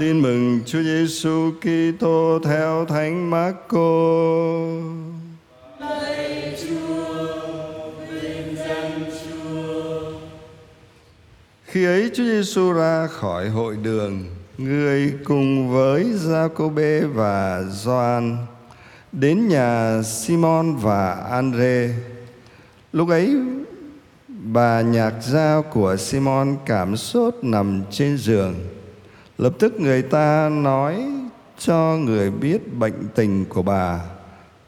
Tin mừng Chúa Giêsu Kitô theo Thánh Máccô. Lạy Chúa, vinh danh Chúa. Khi ấy Chúa Giêsu ra khỏi hội đường, người cùng với Giacôbê và Gioan đến nhà Simon và Andre. Lúc ấy bà nhạc gia của Simon cảm sốt nằm trên giường. Lập tức người ta nói cho người biết bệnh tình của bà.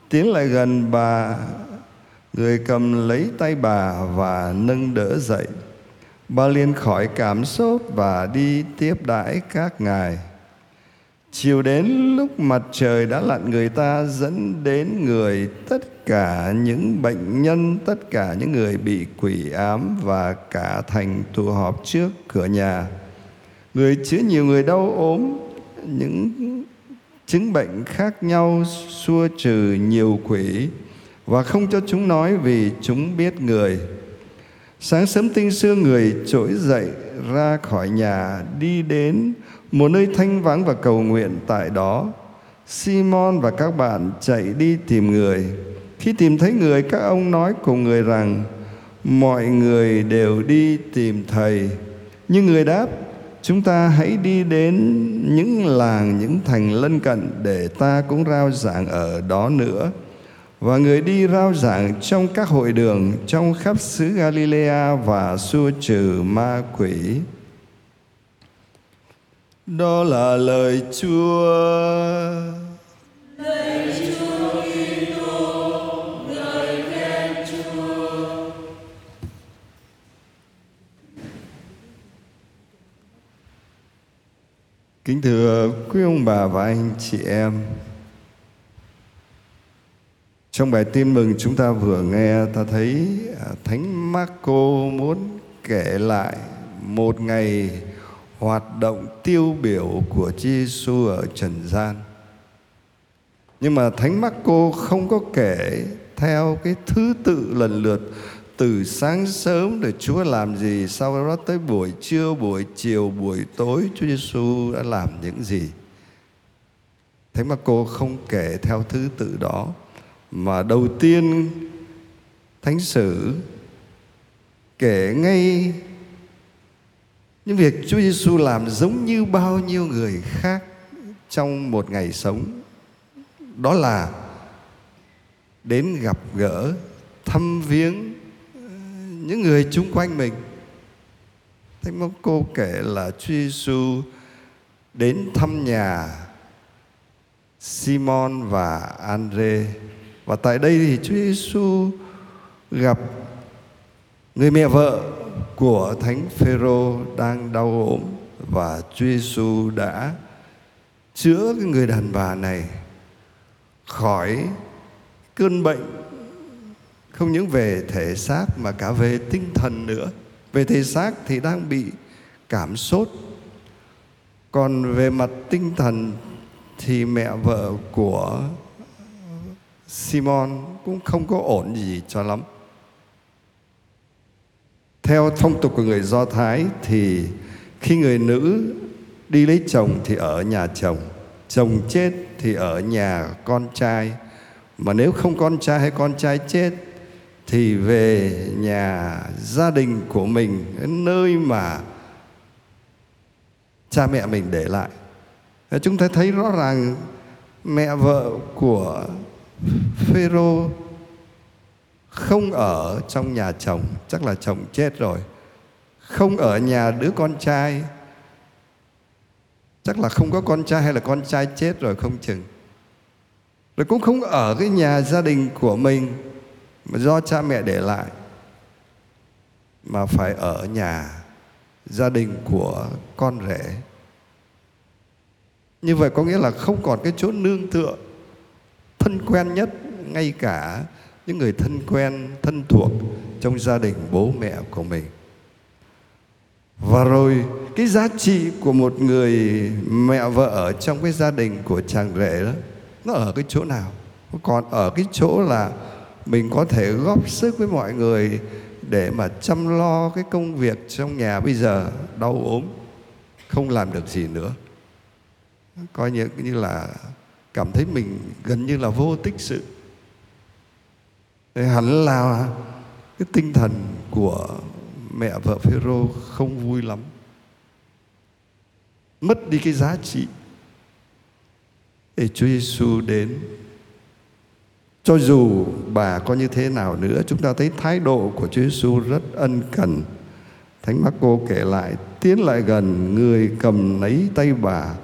Tiến lại gần bà, người cầm lấy tay bà và nâng đỡ dậy. Bà liền khỏi cảm sốt và đi tiếp đãi các ngài. Chiều đến lúc mặt trời đã lặn, người ta dẫn đến người tất cả những bệnh nhân, tất cả những người bị quỷ ám và cả thành tụ họp trước cửa nhà. Người chữa nhiều người đau ốm, những chứng bệnh khác nhau, xua trừ nhiều quỷ và không cho chúng nói vì chúng biết người. Sáng sớm tinh sương, người trỗi dậy ra khỏi nhà, đi đến một nơi thanh vắng và cầu nguyện tại đó. Simon và các bạn chạy đi tìm người. Khi tìm thấy người, các ông nói cùng người rằng: mọi người đều đi tìm thầy. Nhưng người đáp: chúng ta hãy đi đến những làng, những thành lân cận để ta cũng rao giảng ở đó nữa. Và người đi rao giảng trong các hội đường, trong khắp xứ Galilea và xua trừ ma quỷ. Đó là lời Chúa. Lời Chúa Kitô, lời khen Chúa. Kính thưa quý ông bà và anh chị em, trong bài tin mừng chúng ta vừa nghe, ta thấy Thánh Máccô muốn kể lại một ngày hoạt động tiêu biểu của Chúa Giêsu ở trần gian. Nhưng mà Thánh Máccô không có kể theo cái thứ tự lần lượt từ sáng sớm để Chúa làm gì, sau đó tới buổi trưa, buổi chiều, buổi tối Chúa Giêsu đã làm những gì. Thánh Máccô không kể theo thứ tự đó, mà đầu tiên thánh sử kể ngay những việc Chúa Giêsu làm giống như bao nhiêu người khác trong một ngày sống. Đó là đến gặp gỡ, thăm viếng những người chung quanh mình. Thánh Máccô kể là Chúa Giêsu đến thăm nhà Simon và Andre. Và tại đây thì Chúa Giêsu gặp người mẹ vợ của Thánh Phêrô đang đau ốm, và Chúa Giêsu đã chữa cái người đàn bà này khỏi cơn bệnh, không những về thể xác mà cả về tinh thần nữa. Về thể xác thì đang bị cảm sốt, còn về mặt tinh thần thì mẹ vợ của Simon cũng không có ổn gì cho lắm. Theo phong tục của người Do Thái thì khi người nữ đi lấy chồng thì ở nhà chồng, chồng chết thì ở nhà con trai, mà nếu không con trai hay con trai chết thì về nhà gia đình của mình, nơi mà cha mẹ mình để lại. Chúng ta thấy rõ ràng mẹ vợ của Phêrô không ở trong nhà chồng, chắc là chồng chết rồi. Không ở nhà đứa con trai, chắc là không có con trai hay là con trai chết rồi không chừng. Rồi cũng không ở cái nhà gia đình của mình mà do cha mẹ để lại, mà phải ở nhà gia đình của con rể. Như vậy có nghĩa là không còn cái chỗ nương tựa thân quen nhất, ngay cả những người thân quen, thân thuộc trong gia đình bố mẹ của mình. Và rồi cái giá trị của một người mẹ vợ ở trong cái gia đình của chàng rể đó, nó ở cái chỗ nào? Còn ở cái chỗ là mình có thể góp sức với mọi người để mà chăm lo cái công việc trong nhà. Bây giờ đau ốm, không làm được gì nữa, coi như là cảm thấy mình gần như là vô tích sự. Thế hẳn là cái tinh thần của mẹ vợ Phêrô không vui lắm, mất đi cái giá trị để Chúa Giêsu đến. Cho dù bà có như thế nào nữa, chúng ta thấy thái độ của Chúa Giêsu rất ân cần. Thánh Máccô kể lại, tiến lại gần, người cầm lấy tay bà,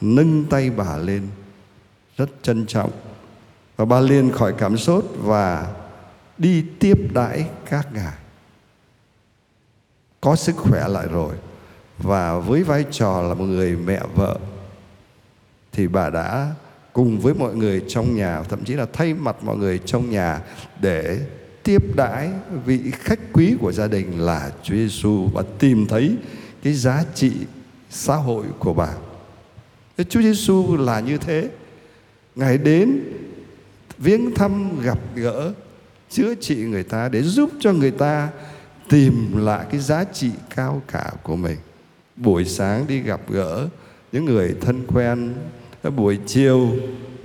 nâng tay bà lên rất trân trọng, và bà liền khỏi cảm sốt và đi tiếp đãi các ngài. Có sức khỏe lại rồi, và với vai trò là một người mẹ vợ thì bà đã cùng với mọi người trong nhà, thậm chí là thay mặt mọi người trong nhà để tiếp đãi vị khách quý của gia đình là Chúa Giêsu, và tìm thấy cái giá trị xã hội của bà. Chúa Giêsu là như thế, Ngài đến viếng thăm, gặp gỡ, chữa trị người ta để giúp cho người ta tìm lại cái giá trị cao cả của mình. Buổi sáng đi gặp gỡ những người thân quen, buổi chiều,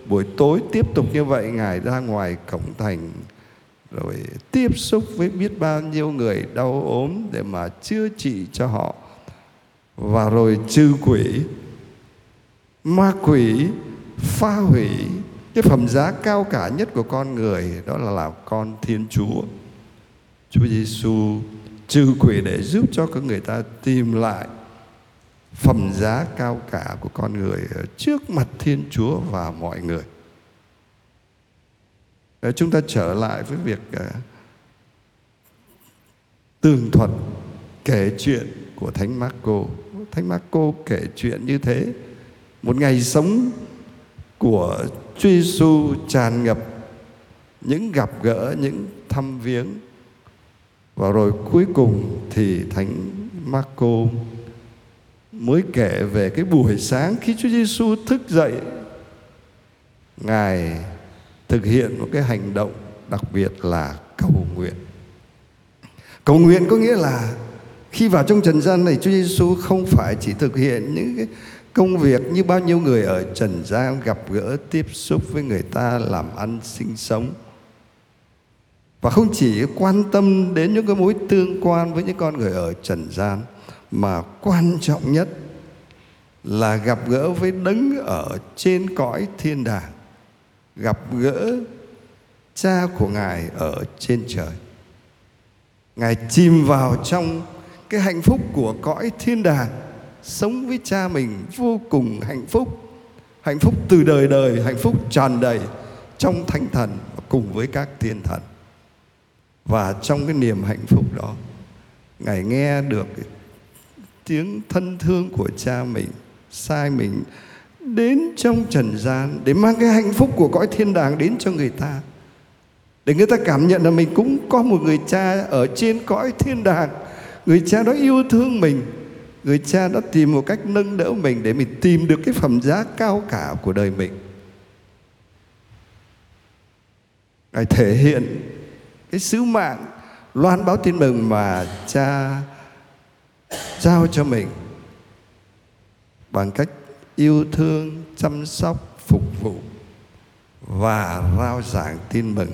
buổi tối tiếp tục như vậy, Ngài ra ngoài cổng thành rồi tiếp xúc với biết bao nhiêu người đau ốm để mà chữa trị cho họ, và rồi trừ quỷ, ma quỷ, phá hủy cái phẩm giá cao cả nhất của con người, đó là làm con Thiên Chúa. Chúa Giêsu trừ quỷ để giúp cho các người ta tìm lại phẩm giá cao cả của con người trước mặt Thiên Chúa và mọi người. Để chúng ta trở lại với việc tường thuật kể chuyện của Thánh Máccô. Thánh Máccô kể chuyện như thế. Một ngày sống của Chúa Giêsu tràn ngập những gặp gỡ, những thăm viếng, và rồi cuối cùng thì Thánh Máccô mới kể về cái buổi sáng khi Chúa Giêsu thức dậy, Ngài thực hiện một cái hành động đặc biệt là cầu nguyện. Cầu nguyện có nghĩa là khi vào trong trần gian này, Chúa Giêsu không phải chỉ thực hiện những cái công việc như bao nhiêu người ở trần gian, gặp gỡ, tiếp xúc với người ta, làm ăn, sinh sống, và không chỉ quan tâm đến những cái mối tương quan với những con người ở trần gian, mà quan trọng nhất là gặp gỡ với Đấng ở trên cõi thiên đàng, gặp gỡ Cha của Ngài ở trên trời. Ngài chìm vào trong cái hạnh phúc của cõi thiên đàng, sống với Cha mình vô cùng hạnh phúc từ đời đời, hạnh phúc tràn đầy trong Thánh Thần và cùng với các thiên thần. Và trong cái niềm hạnh phúc đó, Ngài nghe được tiếng thân thương của Cha mình sai mình đến trong trần gian để mang cái hạnh phúc của cõi thiên đàng đến cho người ta, để người ta cảm nhận là mình cũng có một người cha ở trên cõi thiên đàng. Người cha đó yêu thương mình, người cha đã tìm một cách nâng đỡ mình để mình tìm được cái phẩm giá cao cả của đời mình. Ngài thể hiện cái sứ mạng loan báo tin mừng mà Cha giao cho mình bằng cách yêu thương, chăm sóc, phục vụ và rao giảng tin mừng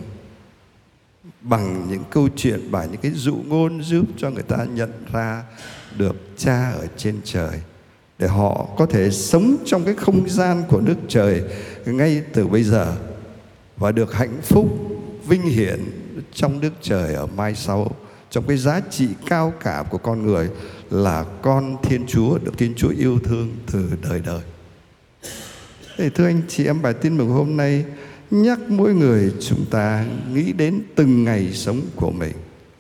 bằng những câu chuyện, bằng những cái dụ ngôn giúp cho người ta nhận ra được Cha ở trên trời, để họ có thể sống trong cái không gian của nước trời ngay từ bây giờ và được hạnh phúc vinh hiển trong nước trời ở mai sau, trong cái giá trị cao cả của con người là con Thiên Chúa, được Thiên Chúa yêu thương từ đời đời. Thế thưa anh chị em, bài tin mừng hôm nay nhắc mỗi người chúng ta nghĩ đến từng ngày sống của mình.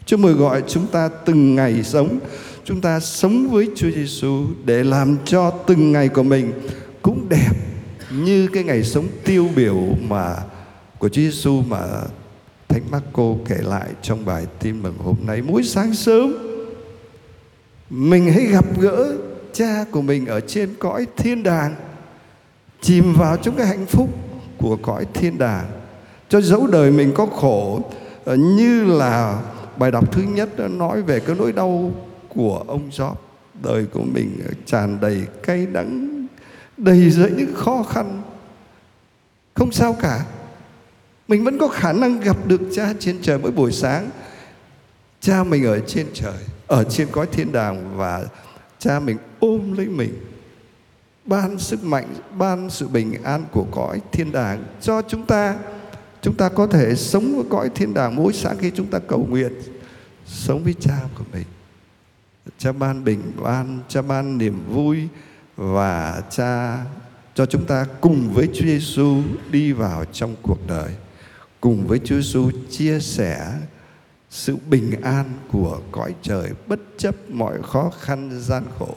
Chúa mời gọi chúng ta từng ngày sống, chúng ta sống với Chúa Giêsu để làm cho từng ngày của mình cũng đẹp như cái ngày sống tiêu biểu mà của Chúa Giêsu mà Thánh Máccô kể lại trong bài tin mừng hôm nay. Mỗi sáng sớm mình hãy gặp gỡ Cha của mình ở trên cõi thiên đàng, chìm vào trong cái hạnh phúc của cõi thiên đàng, cho dẫu đời mình có khổ, như là bài đọc thứ nhất đã nói về cái nỗi đau của ông Job. Đời của mình tràn đầy cay đắng, đầy rẫy những khó khăn, không sao cả. Mình vẫn có khả năng gặp được Cha trên trời mỗi buổi sáng. Cha mình ở trên trời, ở trên cõi thiên đàng, và Cha mình ôm lấy mình, ban sức mạnh, ban sự bình an của cõi thiên đàng cho chúng ta. Chúng ta có thể sống với cõi thiên đàng mỗi sáng khi chúng ta cầu nguyện, sống với Cha của mình. Cha ban bình an, Cha ban niềm vui, và Cha cho chúng ta cùng với Chúa Giêsu đi vào trong cuộc đời, cùng với Chúa Giêsu chia sẻ sự bình an của cõi trời bất chấp mọi khó khăn gian khổ.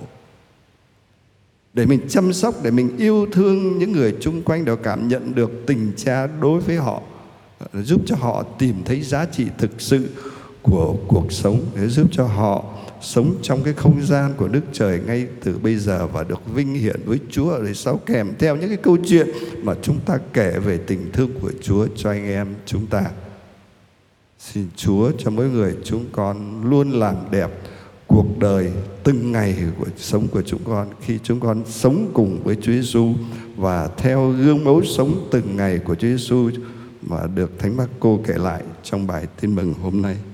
Để mình chăm sóc, để mình yêu thương những người chung quanh, đều cảm nhận được tình Cha đối với họ, giúp cho họ tìm thấy giá trị thực sự của cuộc sống, để giúp cho họ sống trong cái không gian của nước trời ngay từ bây giờ và được vinh hiển với Chúa ở đời sau, kèm theo những cái câu chuyện mà chúng ta kể về tình thương của Chúa cho anh em chúng ta. Xin Chúa cho mỗi người chúng con luôn làm đẹp cuộc đời từng ngày của sống của chúng con, khi chúng con sống cùng với Chúa Giêsu và theo gương mẫu sống từng ngày của Chúa Giêsu mà được Thánh Máccô kể lại trong bài Tin Mừng hôm nay.